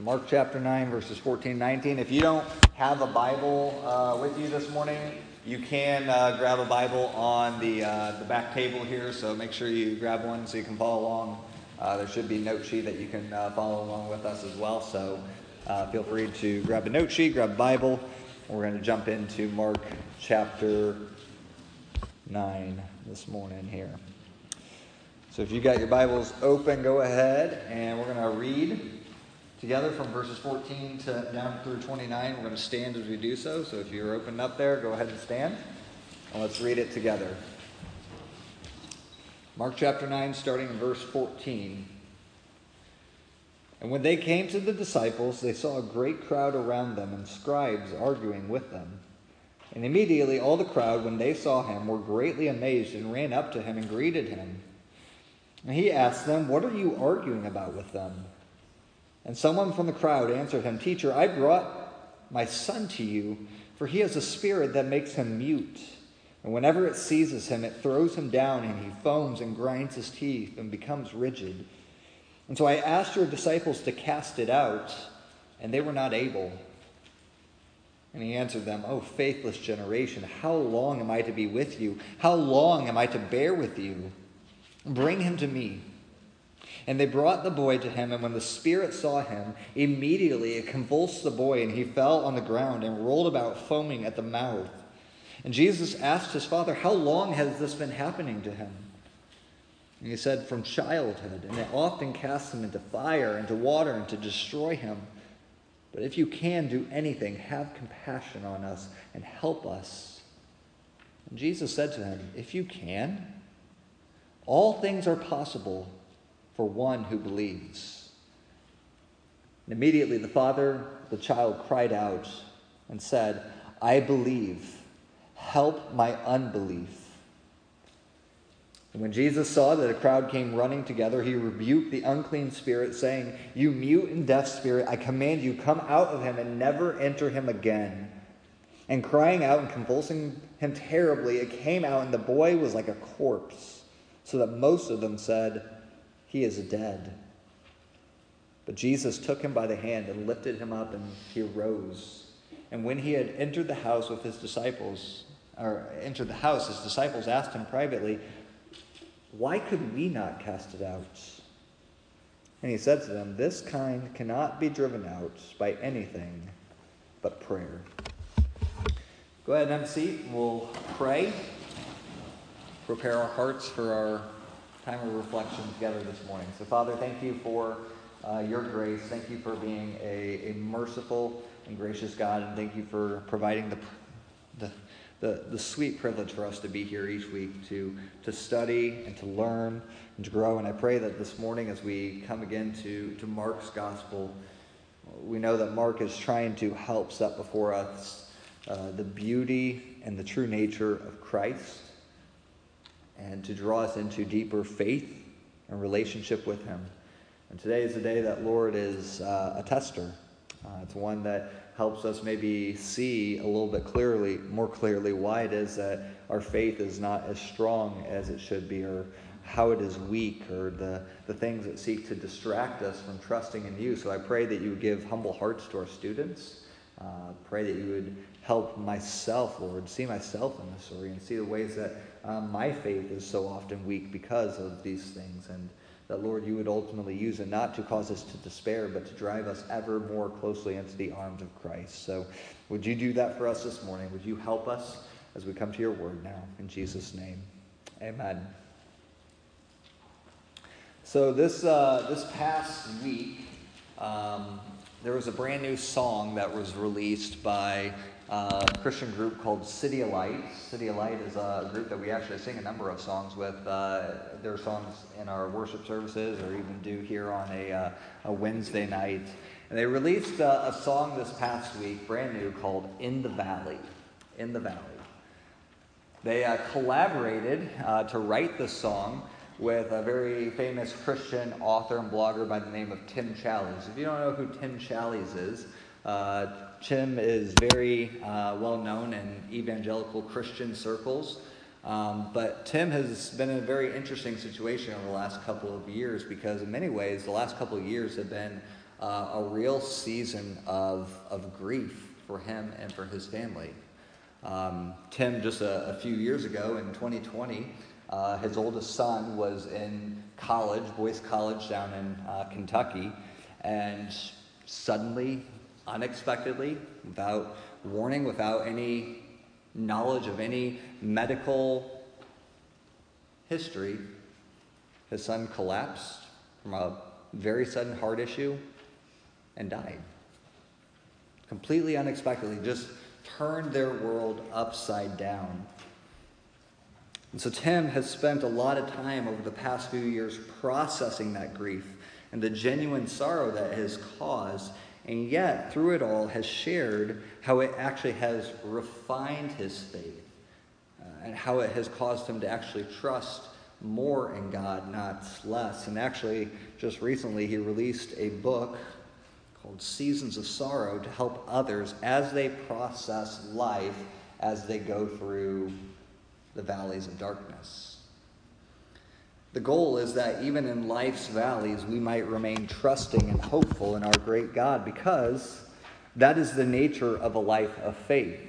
So Mark chapter 9, verses 14-19. If you don't have a Bible with you this morning, you can grab a Bible on the back table here. So make sure you grab one so you can follow along. There should be a note sheet that you can follow along with us as well. So feel free to grab a note sheet, grab a Bible. We're going to jump into Mark chapter 9 this morning here. So if you got your Bibles open, go ahead and we're going to read together from verses 14 to down through 29. We're going to stand as we do so. So if you're open up there, go ahead and stand and let's read it together. Mark chapter 9, starting in verse 14. And when they came to the disciples, they saw a great crowd around them and scribes arguing with them. And immediately all the crowd, when they saw him, were greatly amazed and ran up to him and greeted him. And he asked them, "What are you arguing about with them?" And someone from the crowd answered him, "Teacher, I brought my son to you, for he has a spirit that makes him mute. And whenever it seizes him, it throws him down, and he foams and grinds his teeth and becomes rigid. And so I asked your disciples to cast it out, and they were not able." And he answered them, "O faithless generation, how long am I to be with you? How long am I to bear with you? Bring him to me." And they brought the boy to him, and when the spirit saw him, immediately it convulsed the boy, and he fell on the ground and rolled about, foaming at the mouth. And Jesus asked his father, "How long has this been happening to him?" And he said, "From childhood, and it often casts him into fire, into water, and to destroy him. But if you can do anything, have compassion on us and help us." And Jesus said to him, "If you can, all things are possible for one who believes." And immediately the father, the child cried out and said, "I believe, help my unbelief." And when Jesus saw that a crowd came running together, he rebuked the unclean spirit, saying, "You mute and deaf spirit, I command you, come out of him and never enter him again." And crying out and convulsing him terribly, it came out, and the boy was like a corpse, so that most of them said, "He is dead." But Jesus took him by the hand and lifted him up, and he arose. And when he had entered the house with his disciples, his disciples asked him privately, "Why could we not cast it out?" And he said to them, "This kind cannot be driven out by anything but prayer." Go ahead and have a seat. We'll pray. Prepare our hearts for our time of reflection together this morning. So, Father, thank you for your grace. Thank you for being a merciful and gracious God, and thank you for providing the sweet privilege for us to be here each week to study and to learn and to grow. And I pray that this morning, as we come again to Mark's gospel, we know that Mark is trying to help set before us the beauty and the true nature of Christ, and to draw us into deeper faith and relationship with him. And today is a day that, Lord, is a tester. It's one that helps us maybe see a little bit more clearly why it is that our faith is not as strong as it should be, or how it is weak, or the things that seek to distract us from trusting in you. So I pray that you would give humble hearts to our students. Pray that you would help myself, Lord, see myself in this story and see the ways that my faith is so often weak because of these things, and that, Lord, you would ultimately use it not to cause us to despair, but to drive us ever more closely into the arms of Christ. So would you do that for us this morning? Would you help us as we come to your word now? In Jesus' name, amen. So this past week, there was a brand new song that was released by a Christian group called City of Light. City of Light is a group that we actually sing a number of songs with. Their songs in our worship services, or even do here on a Wednesday night. And they released a song this past week, brand new, called "In the Valley." In the Valley. They collaborated to write this song with a very famous Christian author and blogger by the name of Tim Challies. If you don't know who Tim Challies is, Tim is very well known in evangelical Christian circles, but Tim has been in a very interesting situation over the last couple of years, because in many ways the last couple of years have been a real season of grief for him and for his family. Tim, just a few years ago in 2020, his oldest son was in college, Boyce College down in Kentucky, and suddenly, unexpectedly, without warning, without any knowledge of any medical history, his son collapsed from a very sudden heart issue and died. Completely unexpectedly, just turned their world upside down. And so Tim has spent a lot of time over the past few years processing that grief and the genuine sorrow that it has caused, and yet through it all has shared how it actually has refined his faith and how it has caused him to actually trust more in God, not less. And actually, just recently, he released a book called Seasons of Sorrow to help others as they process life, as they go through the valleys of darkness. The goal is that even in life's valleys, we might remain trusting and hopeful in our great God, because that is the nature of a life of faith.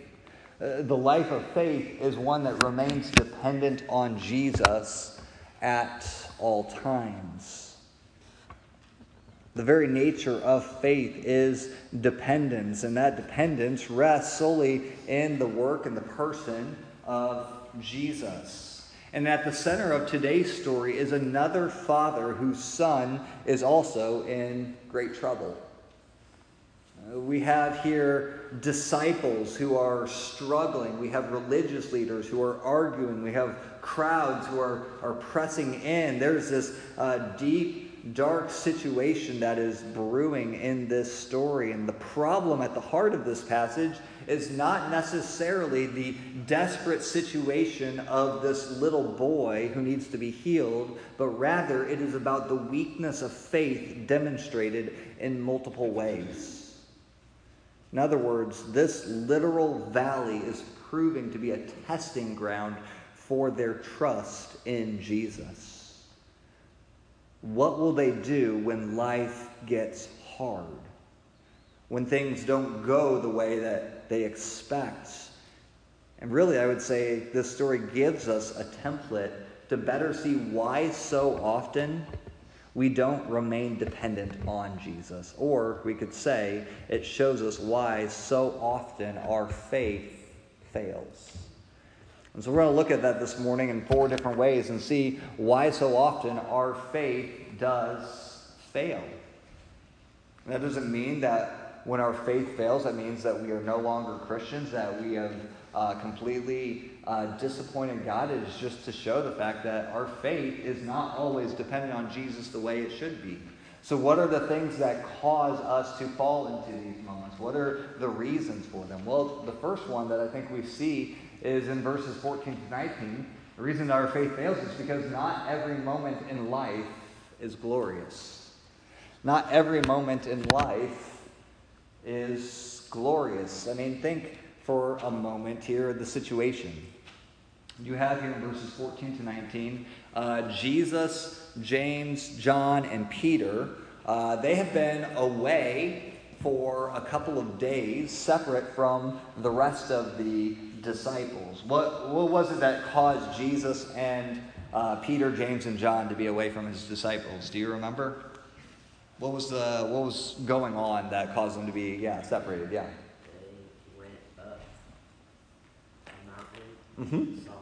The life of faith is one that remains dependent on Jesus at all times. The very nature of faith is dependence, and that dependence rests solely in the work and the person of Jesus. And at the center of today's story is another father whose son is also in great trouble. We have here disciples who are struggling. We have religious leaders who are arguing. We have crowds who are pressing in. There's this deep, dark situation that is brewing in this story. And the problem at the heart of this passage is not necessarily the desperate situation of this little boy who needs to be healed, but rather it is about the weakness of faith demonstrated in multiple ways. In other words, this literal valley is proving to be a testing ground for their trust in Jesus. What will they do when life gets hard? When things don't go the way that they expect? And really, I would say this story gives us a template to better see why so often we don't remain dependent on Jesus. Or we could say it shows us why so often our faith fails. And so we're going to look at that this morning in four different ways and see why so often our faith does fail. And that doesn't mean that when our faith fails, that means that we are no longer Christians, that we have completely disappointed God. It is just to show the fact that our faith is not always dependent on Jesus the way it should be. So what are the things that cause us to fall into these moments? What are the reasons for them? Well, the first one that I think we see is in verses 14 to 19. The reason that our faith fails is because not every moment in life is glorious. Not every moment in life is glorious. I mean, think for a moment here at the situation. You have here in verses 14 to 19, Jesus, James, John, and Peter, they have been away for a couple of days, separate from the rest of the disciples. What was it that caused Jesus and Peter, James, and John to be away from his disciples? Do you remember? What was going on that caused them to be separated? Yeah. Mm-hmm. Saw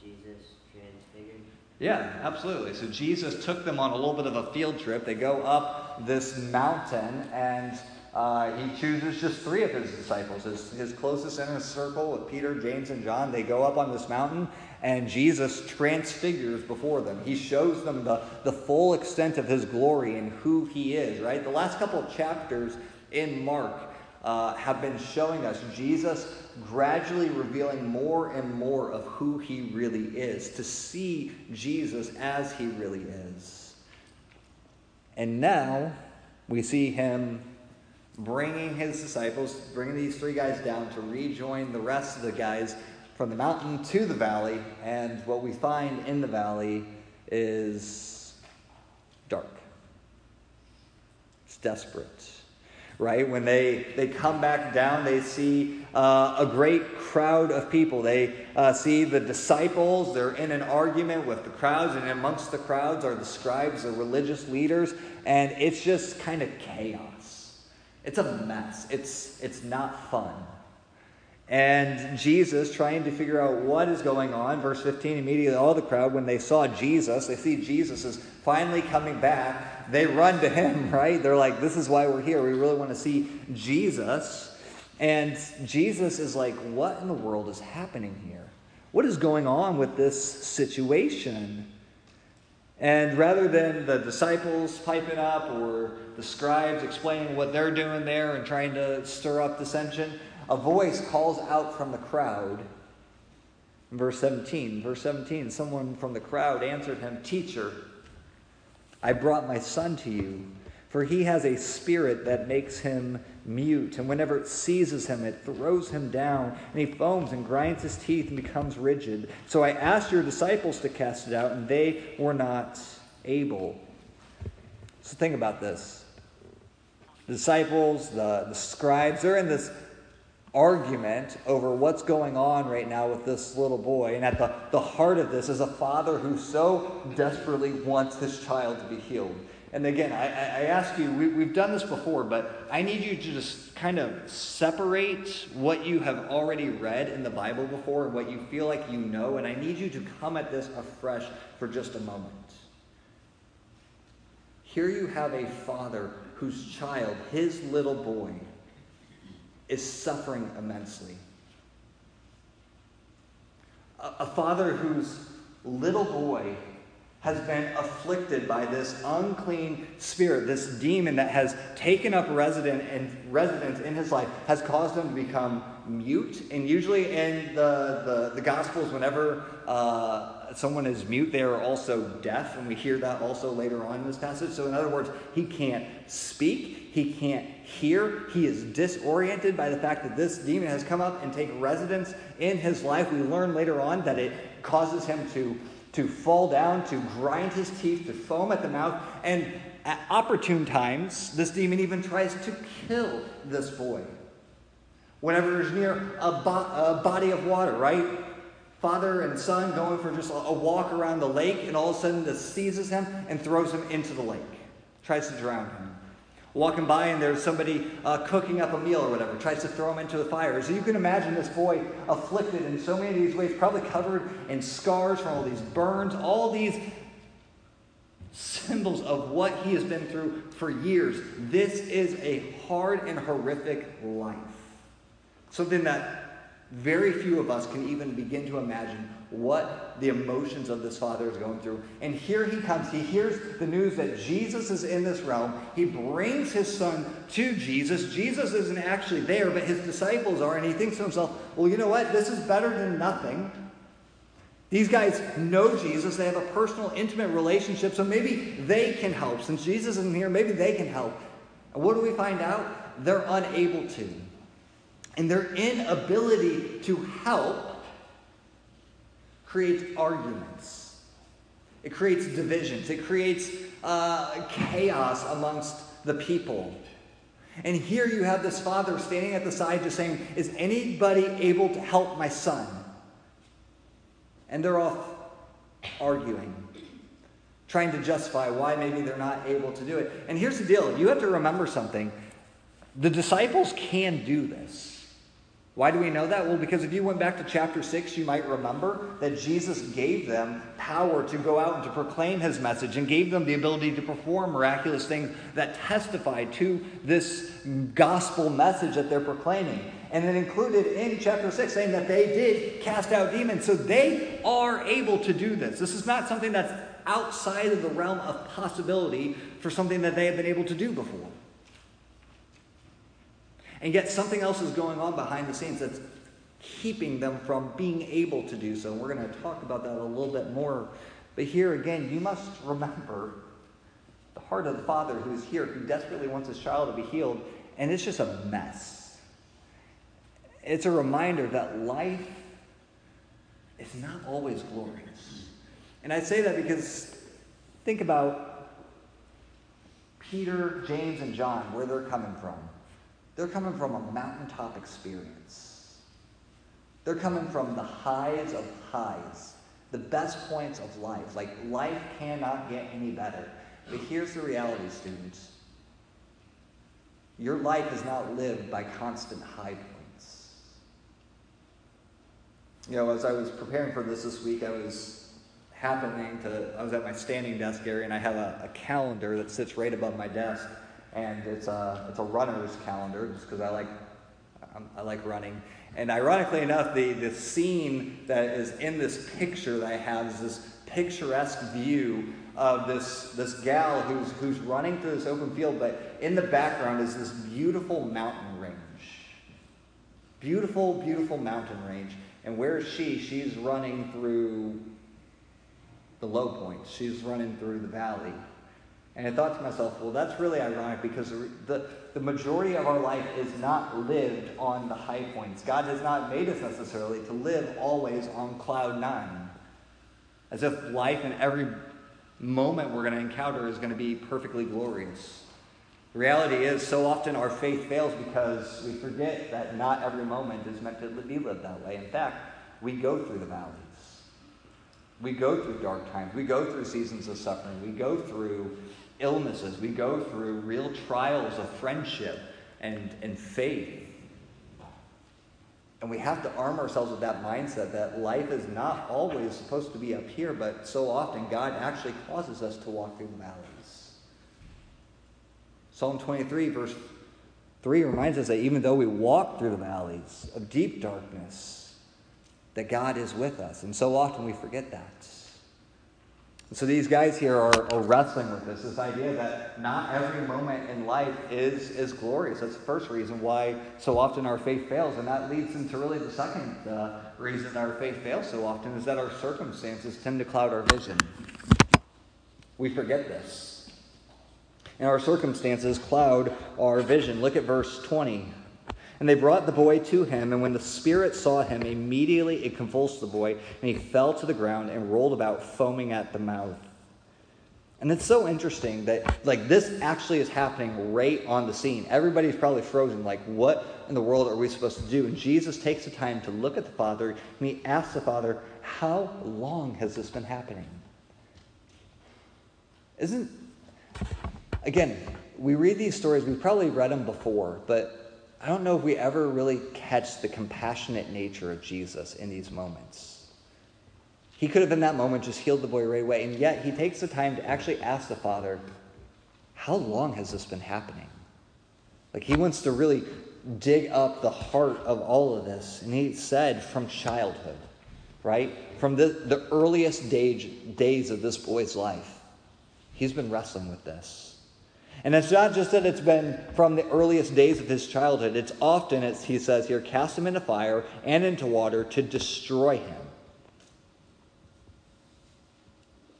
Jesus transfigured. Yeah, absolutely. So Jesus took them on a little bit of a field trip. They go up this mountain, and he chooses just three of his disciples, his closest inner circle with Peter, James, and John. They go up on this mountain, and Jesus transfigures before them. He shows them the full extent of his glory and who he is, right? The last couple of chapters in Mark have been showing us Jesus gradually revealing more and more of who he really is, to see Jesus as he really is. And now we see him bringing his disciples, bringing these three guys down to rejoin the rest of the guys from the mountain to the valley. And what we find in the valley is dark. It's desperate, right? When they come back down, they see a great crowd of people. They see the disciples. They're in an argument with the crowds, and amongst the crowds are the scribes, the religious leaders, and it's just kind of chaos. It's a mess. It's not fun. And Jesus, trying to figure out what is going on, verse 15, immediately all the crowd, when they saw Jesus, they see Jesus is finally coming back, they run to him, right? They're like, this is why we're here. We really want to see Jesus. And Jesus is like, what in the world is happening here? What is going on with this situation? And rather than the disciples piping up or the scribes explaining what they're doing there and trying to stir up dissension, a voice calls out from the crowd. In verse 17, someone from the crowd answered him, "Teacher, I brought my son to you, for he has a spirit that makes him mute, and whenever it seizes him, it throws him down, and he foams and grinds his teeth and becomes rigid. So I asked your disciples to cast it out, and they were not able." So think about this. The disciples, the scribes, they're in this argument over what's going on right now with this little boy. And at the heart of this is a father who so desperately wants his child to be healed. And again, I ask you, we've done this before, but I need you to just kind of separate what you have already read in the Bible before and what you feel like you know. And I need you to come at this afresh for just a moment. Here you have a father whose child, his little boy, is suffering immensely. A father whose little boy has been afflicted by this unclean spirit, this demon that has taken up residence in his life, has caused him to become mute. And usually in the Gospels, whenever someone is mute, they are also deaf, and we hear that also later on in this passage. So in other words, he can't speak, he can't hear, he is disoriented by the fact that this demon has come up and taken residence in his life. We learn later on that it causes him to fall down, to grind his teeth, to foam at the mouth. And at opportune times, this demon even tries to kill this boy. Whenever he's near a body of water, right? Father and son going for just a walk around the lake, and all of a sudden this seizes him and throws him into the lake. Tries to drown him. Walking by, and there's somebody cooking up a meal or whatever, tries to throw him into the fire. So you can imagine this boy afflicted in so many of these ways, probably covered in scars from all these burns, all these symbols of what he has been through for years. This is a hard and horrific life. Something that very few of us can even begin to imagine what the emotions of this father is going through. And here he comes. He hears the news that Jesus is in this realm. He brings his son to Jesus. Jesus isn't actually there, but his disciples are. And he thinks to himself, well, you know what? This is better than nothing. These guys know Jesus. They have a personal, intimate relationship. So maybe they can help. Since Jesus isn't here, maybe they can help. And what do we find out? They're unable to. And their inability to help creates arguments. It creates divisions. It creates chaos amongst the people. And here you have this father standing at the side just saying, is anybody able to help my son? And they're off arguing, trying to justify why maybe they're not able to do it. And here's the deal. You have to remember something. The disciples can do this. Why do we know that? Well, because if you went back to chapter 6, you might remember that Jesus gave them power to go out and to proclaim his message and gave them the ability to perform miraculous things that testify to this gospel message that they're proclaiming. And then included in chapter 6 saying that they did cast out demons. So they are able to do this. This is not something that's outside of the realm of possibility for something that they have been able to do before. And yet something else is going on behind the scenes that's keeping them from being able to do so. And we're going to talk about that a little bit more. But here again, you must remember the heart of the father who is here, who desperately wants his child to be healed. And it's just a mess. It's a reminder that life is not always glorious. And I say that because think about Peter, James, and John, where they're coming from. They're coming from a mountaintop experience. They're coming from the highs of highs, the best points of life. Like, life cannot get any better. But here's the reality, students. Your life is not lived by constant high points. You know, as I was preparing for this week, I was at my standing desk, Gary, and I have a calendar that sits right above my desk, and it's a runner's calendar, just because I like running. And ironically enough, the scene that is in this picture that I have is this picturesque view of this gal who's running through this open field, but in the background is this beautiful mountain range. Beautiful, beautiful mountain range. And where is she? She's running through the low points. She's running through the valley. And I thought to myself, well, that's really ironic, because the majority of our life is not lived on the high points. God has not made us necessarily to live always on cloud nine, as if life and every moment we're going to encounter is going to be perfectly glorious. The reality is, so often our faith fails because we forget that not every moment is meant to be lived that way. In fact, we go through the valleys. We go through dark times. We go through seasons of suffering. We go through illnesses. We go through real trials of friendship and faith. And we have to arm ourselves with that mindset that life is not always supposed to be up here, but so often God actually causes us to walk through the valleys. Psalm 23, verse 3 reminds us that even though we walk through the valleys of deep darkness, that God is with us. And so often we forget that. And so these guys here are wrestling with this idea that not every moment in life is glorious. That's the first reason why so often our faith fails. And that leads into really the second reason our faith fails so often, is that our circumstances tend to cloud our vision. We forget this. And our circumstances cloud our vision. Look at verse 20. And they brought the boy to him, and when the spirit saw him, immediately it convulsed the boy, and he fell to the ground and rolled about, foaming at the mouth. And it's so interesting that, like, this actually is happening right on the scene. Everybody's probably frozen, like, what in the world are we supposed to do? And Jesus takes the time to look at the Father, and he asks the Father, how long has this been happening? Again, we read these stories, we've probably read them before, but I don't know if we ever really catch the compassionate nature of Jesus in these moments. He could have in that moment just healed the boy right away, and yet he takes the time to actually ask the Father, how long has this been happening? Like, he wants to really dig up the heart of all of this. And he said from childhood, right? From the earliest days of this boy's life, he's been wrestling with this. And it's not just that it's been from the earliest days of his childhood. It's often, as he says here, cast him into fire and into water to destroy him.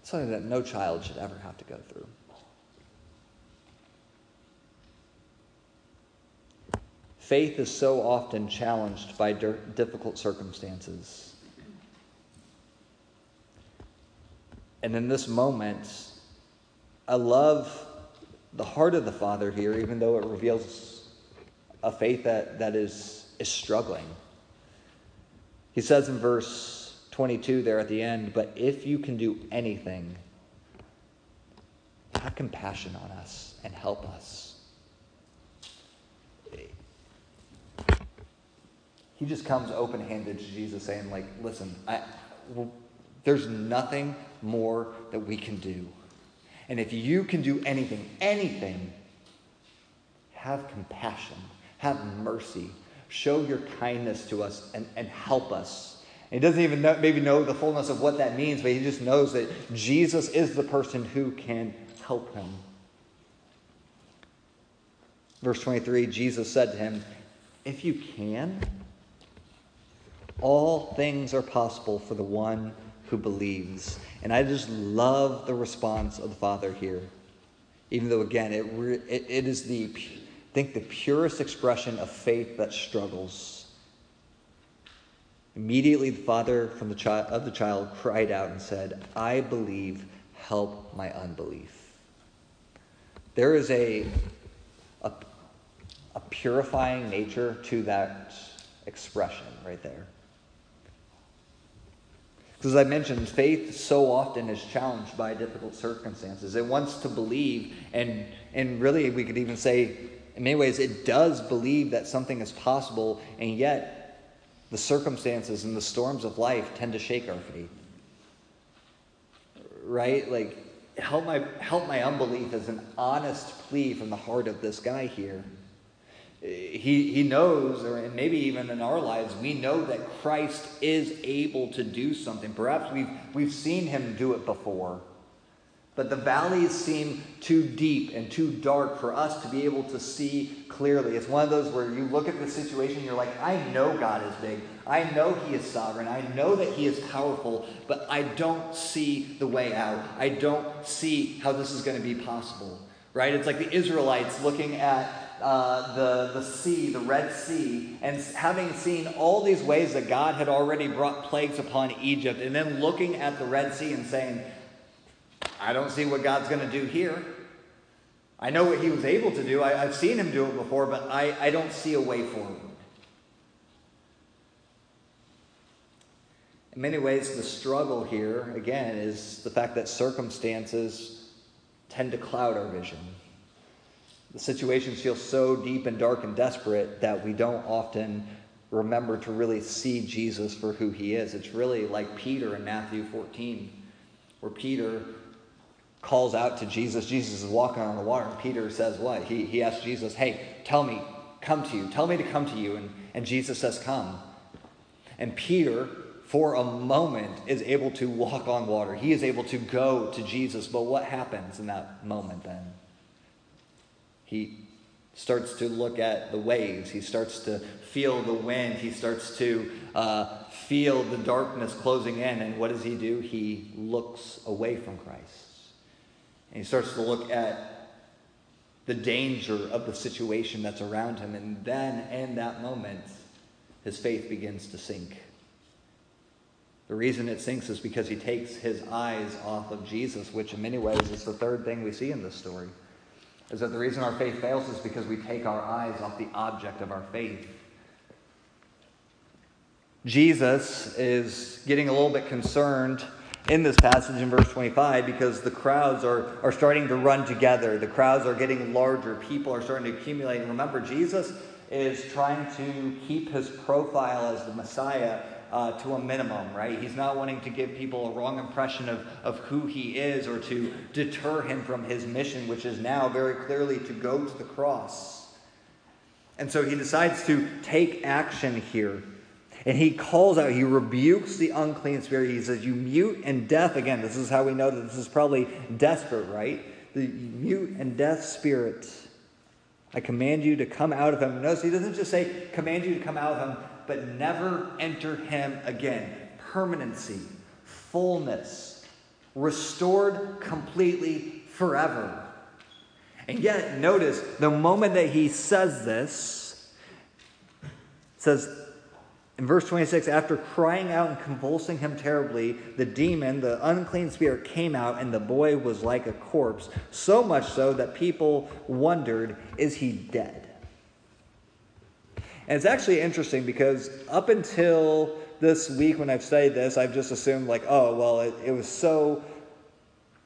Something that no child should ever have to go through. Faith is so often challenged by difficult circumstances. And in this moment, I love the heart of the Father here, even though it reveals a faith that is struggling. He says in verse 22 there at the end, but if you can do anything, have compassion on us and help us. He just comes open-handed to Jesus saying, like, listen, there's nothing more that we can do. And if you can do anything, have compassion, have mercy, show your kindness to us and help us. And he doesn't even know the fullness of what that means, but he just knows that Jesus is the person who can help him. Verse 23, Jesus said to him, if you can, all things are possible for the one who believes. And I just love the response of the Father here. Even though, again, it is the purest expression of faith that struggles. Immediately the father of the child cried out and said, I believe, help my unbelief. There is a purifying nature to that expression right there. Because as I mentioned, faith so often is challenged by difficult circumstances. It wants to believe, and really we could even say, in many ways, it does believe that something is possible, and yet the circumstances and the storms of life tend to shake our faith. Right? Like, help my unbelief is an honest plea from the heart of this guy here. He knows, or maybe even in our lives, we know that Christ is able to do something. Perhaps we've seen him do it before. But the valleys seem too deep and too dark for us to be able to see clearly. It's one of those where you look at the situation and you're like, I know God is big. I know he is sovereign. I know that he is powerful. But I don't see the way out. I don't see how this is going to be possible. Right? It's like the Israelites looking at the sea, the Red Sea, and having seen all these ways that God had already brought plagues upon Egypt, and then looking at the Red Sea and saying, I don't see what God's going to do here. I know what he was able to do. I've seen him do it before, but I don't see a way forward. In many ways, the struggle here, again, is the fact that circumstances tend to cloud our vision. The situations feel so deep and dark and desperate that we don't often remember to really see Jesus for who he is. It's really like Peter in Matthew 14, where Peter calls out to Jesus. Jesus is walking on the water, and Peter says what? He asks Jesus, hey, tell me, come to you. Tell me to come to you. And Jesus says, come. And Peter, for a moment, is able to walk on water. He is able to go to Jesus. But what happens in that moment then? He starts to look at the waves. He starts to feel the wind. He starts to feel the darkness closing in. And what does he do? He looks away from Christ. And he starts to look at the danger of the situation that's around him. And then in that moment, his faith begins to sink. The reason it sinks is because he takes his eyes off of Jesus, which in many ways is the third thing we see in this story. Is that the reason our faith fails is because we take our eyes off the object of our faith. Jesus is getting a little bit concerned in this passage in verse 25 because the crowds are starting to run together. The crowds are getting larger. People are starting to accumulate. And remember, Jesus is trying to keep his profile as the Messiah to a minimum, right? He's not wanting to give people a wrong impression of who he is or to deter him from his mission, which is now very clearly to go to the cross. And so he decides to take action here. And he calls out, he rebukes the unclean spirit. He says, you mute and deaf. Again, this is how we know that this is probably desperate, right? The mute and deaf spirit, I command you to come out of him. And notice he doesn't just say, command you to come out of him, but never enter him again. Permanency, fullness, restored completely forever. And yet, notice, the moment that he says this, it says in verse 26, after crying out and convulsing him terribly, the demon, the unclean spirit, came out, and the boy was like a corpse, so much so that people wondered, is he dead? And it's actually interesting because up until this week when I've studied this, I've just assumed like, oh, well, it was so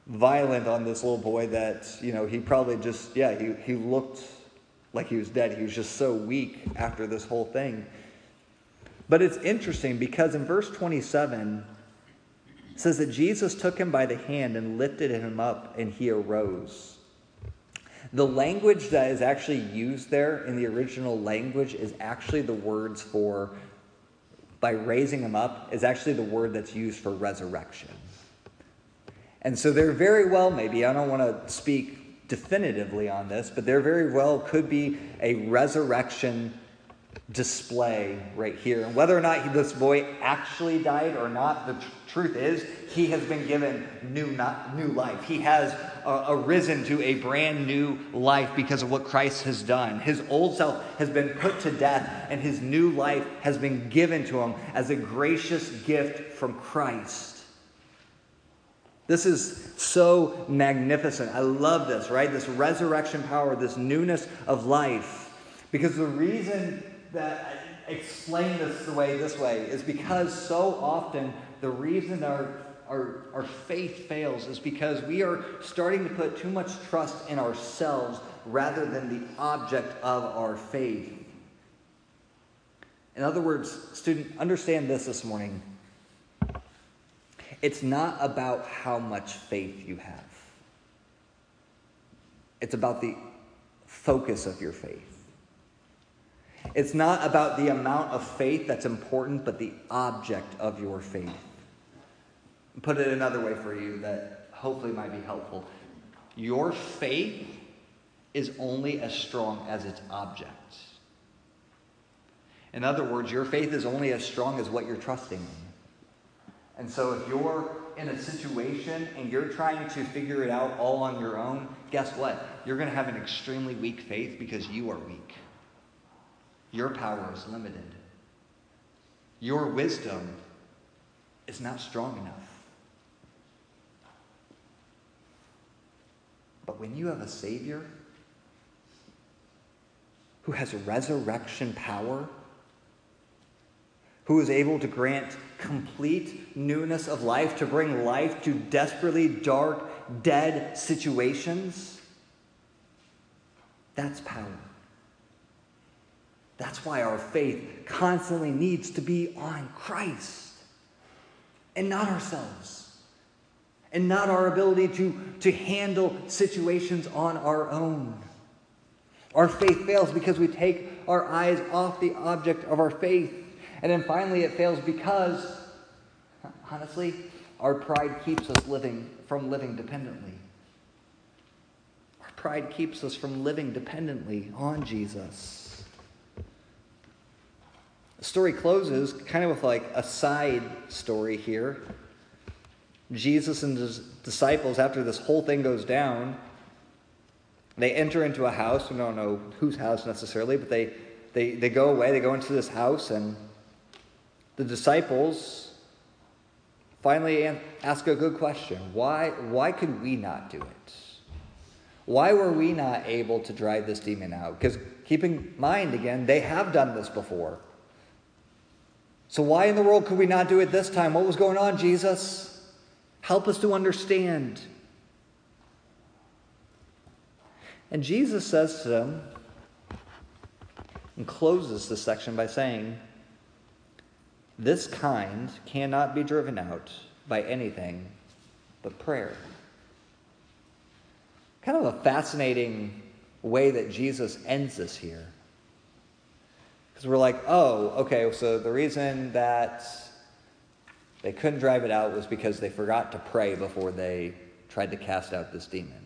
violent on this little boy that, you know, he probably just, he looked like he was dead. He was just so weak after this whole thing. But it's interesting because in verse 27, it says that Jesus took him by the hand and lifted him up and he arose. The language that is actually used there in the original language is actually the words for, by raising him up, is actually the word that's used for resurrection. And so there very well, maybe, I don't want to speak definitively on this, but there very well could be a resurrection display right here. And whether or not this boy actually died or not, the truth is he has been given new life. He has arisen to a brand new life because of what Christ has done. His old self has been put to death, and his new life has been given to him as a gracious gift from Christ. This is so magnificent. I love this, right? This resurrection power, this newness of life. Because the reason that I explain this way is because so often the reason our faith fails is because we are starting to put too much trust in ourselves rather than the object of our faith. In other words, student, understand this morning. It's not about how much faith you have. It's about the focus of your faith. It's not about the amount of faith that's important, but the object of your faith. Put it another way for you that hopefully might be helpful. Your faith is only as strong as its object. In other words, your faith is only as strong as what you're trusting in. And so if you're in a situation and you're trying to figure it out all on your own, guess what? You're going to have an extremely weak faith because you are weak. Your power is limited. Your wisdom is not strong enough. But when you have a Savior who has resurrection power, who is able to grant complete newness of life, to bring life to desperately dark, dead situations, that's power. That's why our faith constantly needs to be on Christ and not ourselves and not our ability to handle situations on our own. Our faith fails because we take our eyes off the object of our faith. And then finally, it fails because, honestly, our pride keeps us from living dependently. Our pride keeps us from living dependently on Jesus. The story closes kind of with like a side story here. Jesus and his disciples, after this whole thing goes down, they enter into a house. We don't know whose house necessarily, but they go away. They go into this house, and the disciples finally ask a good question. Why could we not do it? Why were we not able to drive this demon out? Because keep in mind, again, they have done this before. So why in the world could we not do it this time? What was going on, Jesus? Help us to understand. And Jesus says to them, and closes this section by saying, "This kind cannot be driven out by anything but prayer." Kind of a fascinating way that Jesus ends this here. Because we're like, oh, okay, so the reason that they couldn't drive it out was because they forgot to pray before they tried to cast out this demon.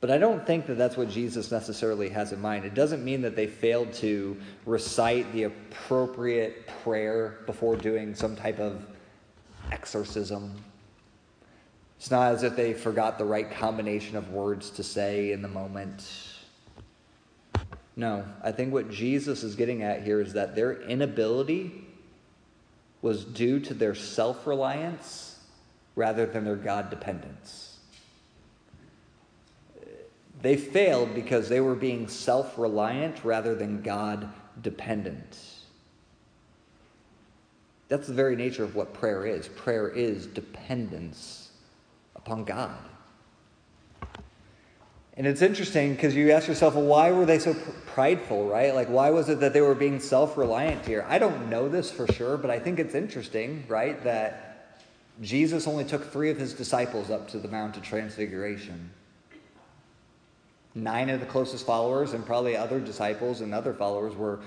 But I don't think that that's what Jesus necessarily has in mind. It doesn't mean that they failed to recite the appropriate prayer before doing some type of exorcism. It's not as if they forgot the right combination of words to say in the moment. No, I think what Jesus is getting at here is that their inability was due to their self-reliance rather than their God dependence. They failed because they were being self-reliant rather than God-dependent. That's the very nature of what prayer is. Prayer is dependence upon God. And it's interesting because you ask yourself, well, why were they so prideful, right? Like, why was it that they were being self-reliant here? I don't know this for sure, but I think it's interesting, right, that Jesus only took 3 of his disciples up to the Mount of Transfiguration. 9 of the closest followers and probably other disciples and other followers were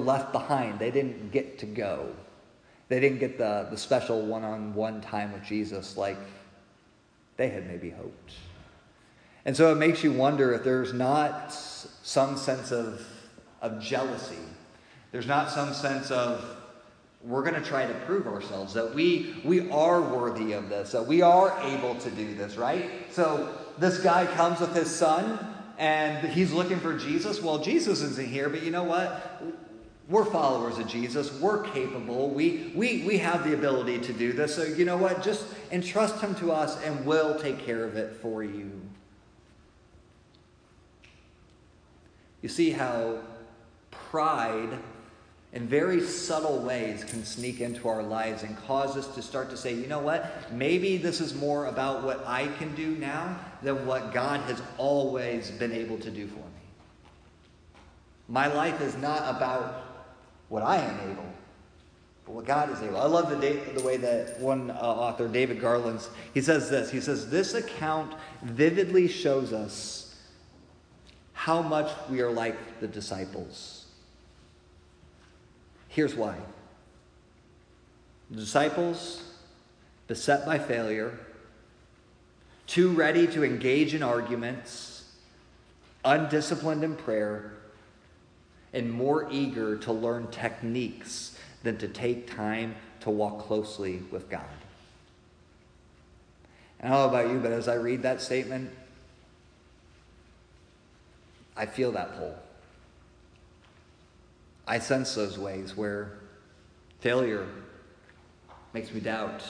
left behind. They didn't get to go. They didn't get the special one-on-one time with Jesus like they had maybe hoped. And so it makes you wonder if there's not some sense of jealousy. There's not some sense of, we're going to try to prove ourselves that we are worthy of this, that we are able to do this, right? So this guy comes with his son, and he's looking for Jesus. Well, Jesus isn't here, but you know what? We're followers of Jesus. We're capable. We have the ability to do this. So you know what? Just entrust him to us and we'll take care of it for you. You see how pride in very subtle ways can sneak into our lives and cause us to start to say, you know what? Maybe this is more about what I can do now than what God has always been able to do for me. My life is not about what I am able, but what God is able. I love the way that one author, David Garland, he says this. He says, this account vividly shows us how much we are like the disciples. Here's why. The disciples, beset by failure, too ready to engage in arguments, undisciplined in prayer, and more eager to learn techniques than to take time to walk closely with God. And I don't know about you, but as I read that statement, I feel that pull. I sense those ways where failure makes me doubt.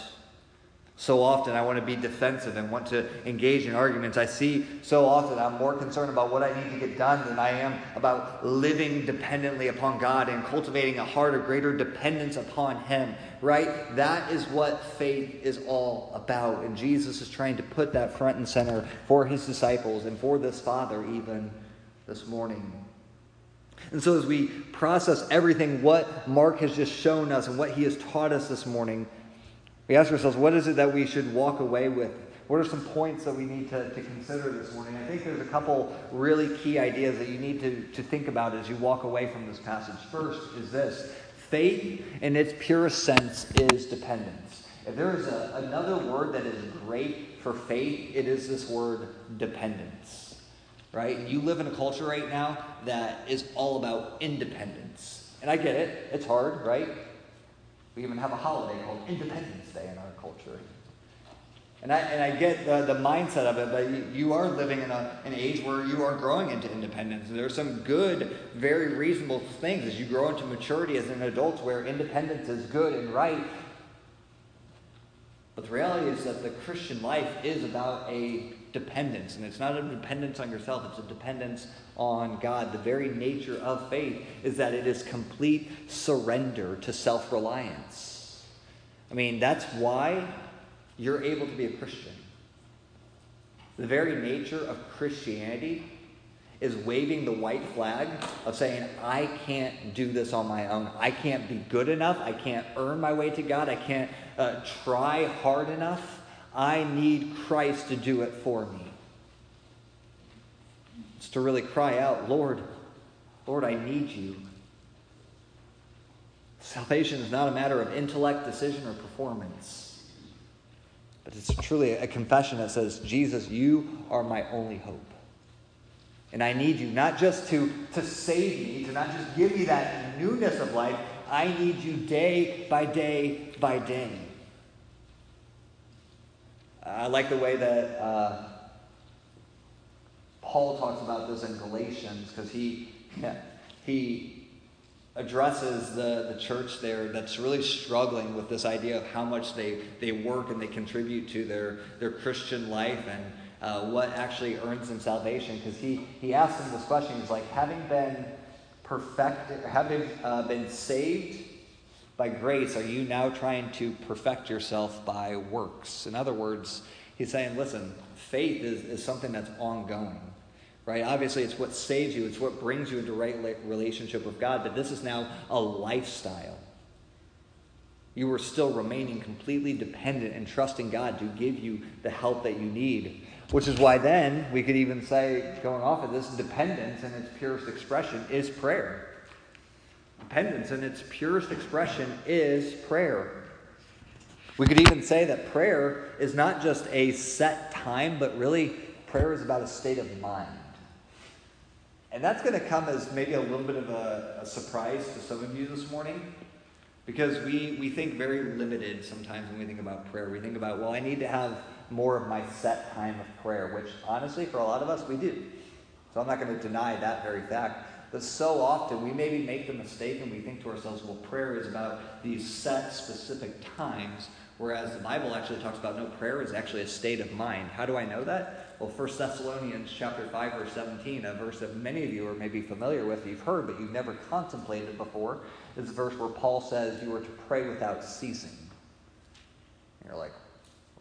So often I want to be defensive and want to engage in arguments. I see so often I'm more concerned about what I need to get done than I am about living dependently upon God and cultivating a heart of greater dependence upon him, right? That is what faith is all about. And Jesus is trying to put that front and center for his disciples and for this Father even this morning. And so as we process everything what Mark has just shown us and what he has taught us this morning, we ask ourselves, what is it that we should walk away with? What are some points that we need to consider this morning? I think there's a couple really key ideas that you need to think about as you walk away from this passage. First is this. Faith in its purest sense is dependence. If there is another word that is great for faith, it is this word dependence. Right? You live in a culture right now that is all about independence. And I get it. It's hard, right? We even have a holiday called Independence Day in our culture. And I get the mindset of it, but you are living in an age where you are growing into independence. There are some good, very reasonable things as you grow into maturity as an adult where independence is good and right. But the reality is that the Christian life is about a dependence. And it's not a dependence on yourself. It's a dependence on God. The very nature of faith is that it is complete surrender to self-reliance. I mean, that's why you're able to be a Christian. The very nature of Christianity is waving the white flag of saying, I can't do this on my own. I can't be good enough. I can't earn my way to God. I can't try hard enough. I need Christ to do it for me. It's to really cry out, Lord, I need you. Salvation is not a matter of intellect, decision, or performance. But it's truly a confession that says, Jesus, you are my only hope. And I need you not just to save me, to not just give me that newness of life. I need you day by day by day. I like the way that Paul talks about this in Galatians, because he addresses the church there that's really struggling with this idea of how much they work and they contribute to their Christian life and what actually earns them salvation. Because he asks them this question. He's like, having been perfected, having been saved by grace, are you now trying to perfect yourself by works? In other words, he's saying, listen, faith is something that's ongoing, right? Obviously, it's what saves you. It's what brings you into right relationship with God. But this is now a lifestyle. You are still remaining completely dependent and trusting God to give you the help that you need, which is why then we could even say, going off of this, dependence in its purest expression is prayer. Dependence in its purest expression is prayer. We could even say that prayer is not just a set time, but really prayer is about a state of mind. And that's going to come as maybe a little bit of a surprise to some of you this morning, because we think very limited sometimes when we think about prayer. We think about, well, I need to have more of my set time of prayer, which honestly for a lot of us we do. So I'm not going to deny that very fact. But so often we maybe make the mistake and we think to ourselves, well, prayer is about these set specific times, whereas the Bible actually talks about no, prayer is actually a state of mind. How do I know that? Well, 1 Thessalonians chapter 5, verse 17, a verse that many of you are maybe familiar with, you've heard, but you've never contemplated before, is a verse where Paul says you are to pray without ceasing. And you're like,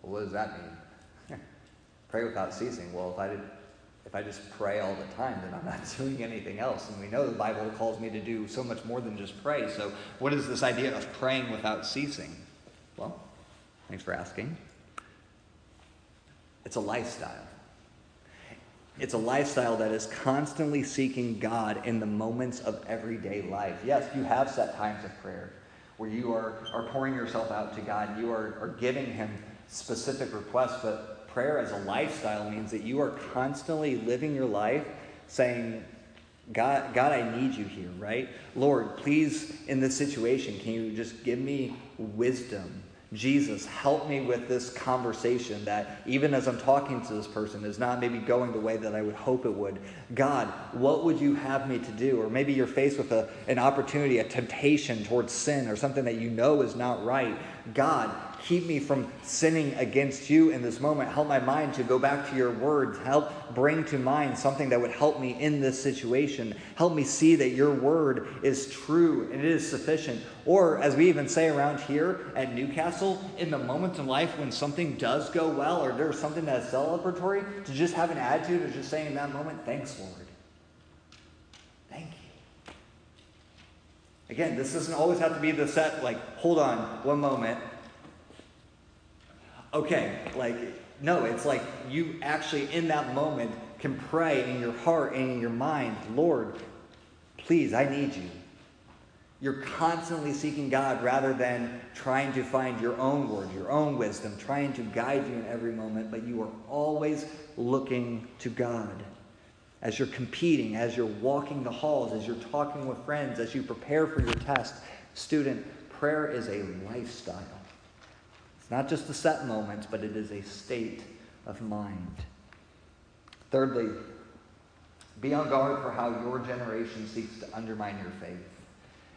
well, what does that mean? Pray without ceasing. Well, if I just pray all the time, then I'm not doing anything else. And we know the Bible calls me to do so much more than just pray. So what is this idea of praying without ceasing? Well, thanks for asking. It's a lifestyle. It's a lifestyle that is constantly seeking God in the moments of everyday life. Yes, you have set times of prayer where you are pouring yourself out to God. You are giving him specific requests, but prayer as a lifestyle means that you are constantly living your life saying, God, I need you here, right? Lord, please, in this situation, can you just give me wisdom? Jesus, help me with this conversation that even as I'm talking to this person is not maybe going the way that I would hope it would. God, what would you have me to do? Or maybe you're faced with an opportunity, a temptation towards sin or something that you know is not right. God, keep me from sinning against you in this moment. Help my mind to go back to your word. Help bring to mind something that would help me in this situation. Help me see that your word is true and it is sufficient. Or as we even say around here at Newcastle, in the moments in life when something does go well or there's something that's celebratory, to just have an attitude of just saying in that moment, thanks, Lord. Thank you. Again, this doesn't always have to be the set, like, hold on one moment. Okay, like, no, it's like you actually in that moment can pray in your heart and in your mind, Lord, please, I need you. You're constantly seeking God rather than trying to find your own word, your own wisdom, trying to guide you in every moment, but you are always looking to God. As you're competing, as you're walking the halls, as you're talking with friends, as you prepare for your test, student, prayer is a lifestyle. It's not just the set moments, but it is a state of mind. Thirdly, be on guard for how your generation seeks to undermine your faith.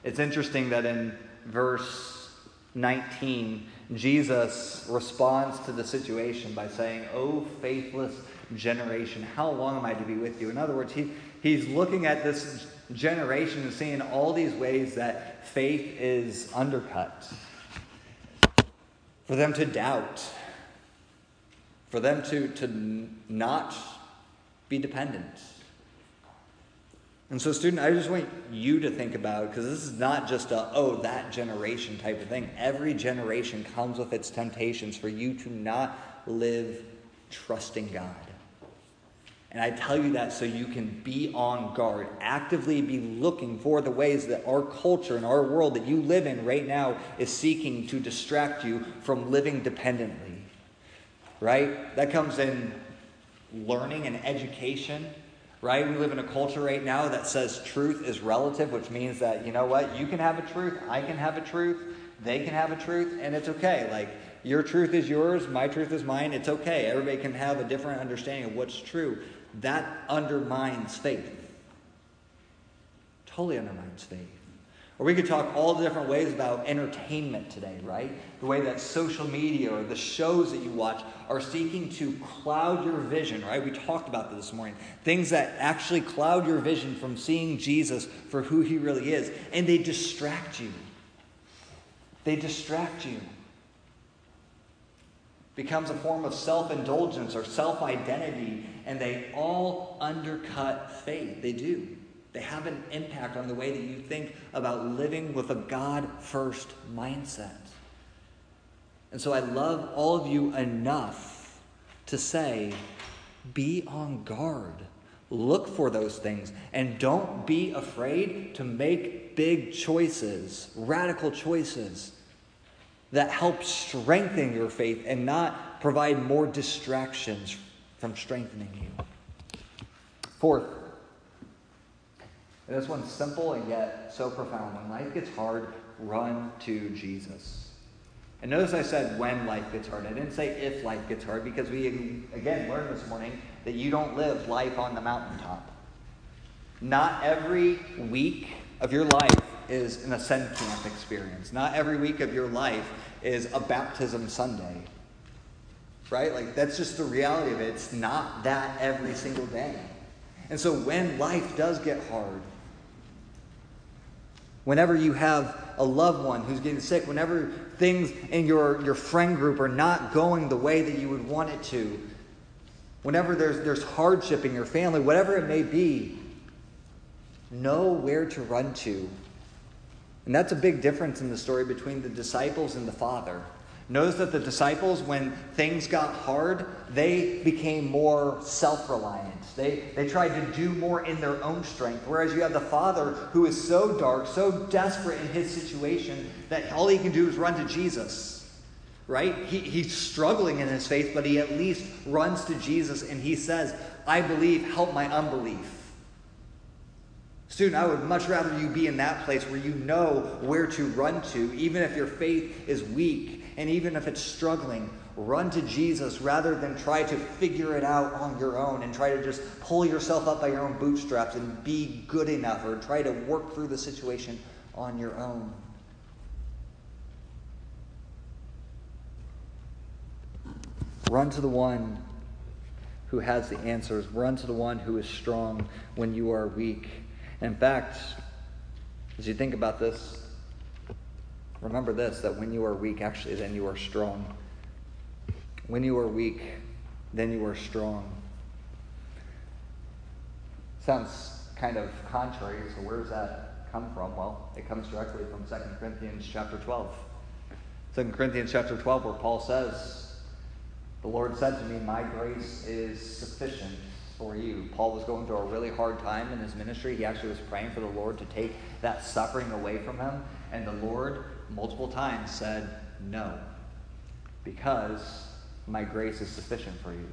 It's interesting that in verse 19, Jesus responds to the situation by saying, "O faithless generation, how long am I to be with you?" In other words, he's looking at this generation and seeing all these ways that faith is undercut. For them to doubt, for them to not be dependent. And so, student, I just want you to think about, because this is not just that generation type of thing. Every generation comes with its temptations for you to not live trusting God. And I tell you that so you can be on guard, actively be looking for the ways that our culture and our world that you live in right now is seeking to distract you from living dependently, right? That comes in learning and education, right? We live in a culture right now that says truth is relative, which means that, you know what, you can have a truth, I can have a truth, they can have a truth, and it's okay. Like, your truth is yours, my truth is mine, it's okay. Everybody can have a different understanding of what's true. That undermines faith. Totally undermines faith. Or we could talk all the different ways about entertainment today, right? The way that social media or the shows that you watch are seeking to cloud your vision, right? We talked about this morning. Things that actually cloud your vision from seeing Jesus for who he really is. And they distract you. They distract you. Becomes a form of self-indulgence or self-identity, and they all undercut faith. They do. They have an impact on the way that you think about living with a God-first mindset. And so I love all of you enough to say, be on guard. Look for those things, and don't be afraid to make big choices, radical choices, that helps strengthen your faith and not provide more distractions from strengthening you. Fourth, and this one's simple and yet so profound. When life gets hard, run to Jesus. And notice I said when life gets hard. I didn't say if life gets hard, because we, again, learned this morning that you don't live life on the mountaintop. Not every week of your life is an Ascend Camp experience. Not every week of your life is a baptism Sunday. Right? Like, that's just the reality of it. It's not that every single day. And so when life does get hard, whenever you have a loved one who's getting sick, whenever things in your friend group are not going the way that you would want it to, whenever there's hardship in your family, whatever it may be, know where to run to. And that's a big difference in the story between the disciples and the Father. Notice that the disciples, when things got hard, they became more self-reliant. They tried to do more in their own strength. Whereas you have the Father, who is so dark, so desperate in his situation, that all he can do is run to Jesus. Right? He's struggling in his faith, but he at least runs to Jesus and he says, I believe, help my unbelief. Student, I would much rather you be in that place where you know where to run to, even if your faith is weak and even if it's struggling. Run to Jesus rather than try to figure it out on your own and try to just pull yourself up by your own bootstraps and be good enough or try to work through the situation on your own. Run to the one who has the answers. Run to the one who is strong when you are weak. In fact, as you think about this, remember this, that when you are weak, actually, then you are strong. When you are weak, then you are strong. Sounds kind of contrary, so where does that come from? Well, it comes directly from 2 Corinthians chapter 12. 2 Corinthians chapter 12, where Paul says, the Lord said to me, my grace is sufficient for you. Paul was going through a really hard time in his ministry. He actually was praying for the Lord to take that suffering away from him. And the Lord, multiple times, said, no, because my grace is sufficient for you.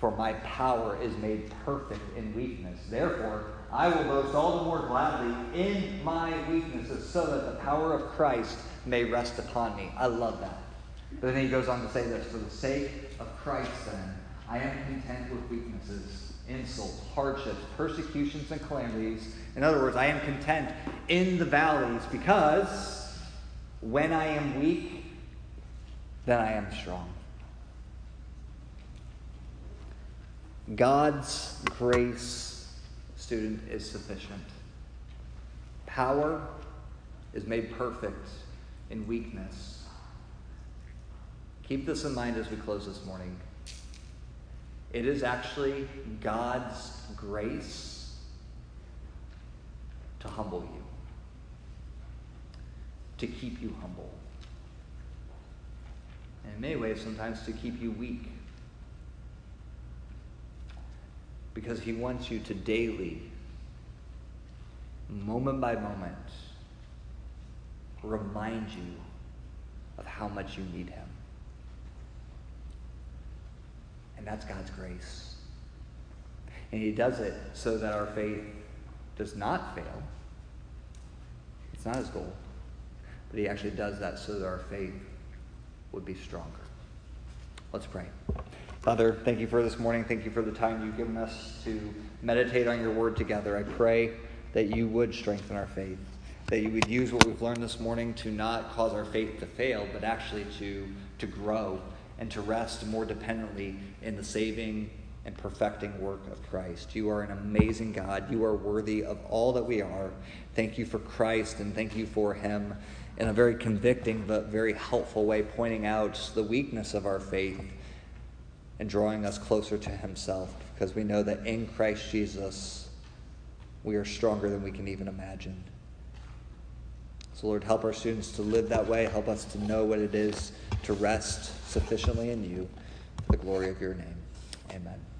For my power is made perfect in weakness. Therefore, I will boast all the more gladly in my weaknesses, so that the power of Christ may rest upon me. I love that. But then he goes on to say this, for the sake of Christ, then, I am content with weaknesses, insults, hardships, persecutions, and calamities. In other words, I am content in the valleys, because when I am weak, then I am strong. God's grace, student, is sufficient. Power is made perfect in weakness. Keep this in mind as we close this morning. It is actually God's grace to humble you, to keep you humble, and in many ways sometimes to keep you weak, because he wants you to daily, moment by moment, remind you of how much you need him. And that's God's grace. And he does it so that our faith does not fail. It's not his goal. But he actually does that so that our faith would be stronger. Let's pray. Father, thank you for this morning. Thank you for the time you've given us to meditate on your word together. I pray that you would strengthen our faith, that you would use what we've learned this morning to not cause our faith to fail, but actually to grow and to rest more dependently in the saving and perfecting work of Christ. You are an amazing God. You are worthy of all that we are. Thank you for Christ, and thank you for him in a very convicting but very helpful way, pointing out the weakness of our faith and drawing us closer to himself, because we know that in Christ Jesus we are stronger than we can even imagine. So Lord, help our students to live that way. Help us to know what it is to rest sufficiently in you, for the glory of your name. Amen.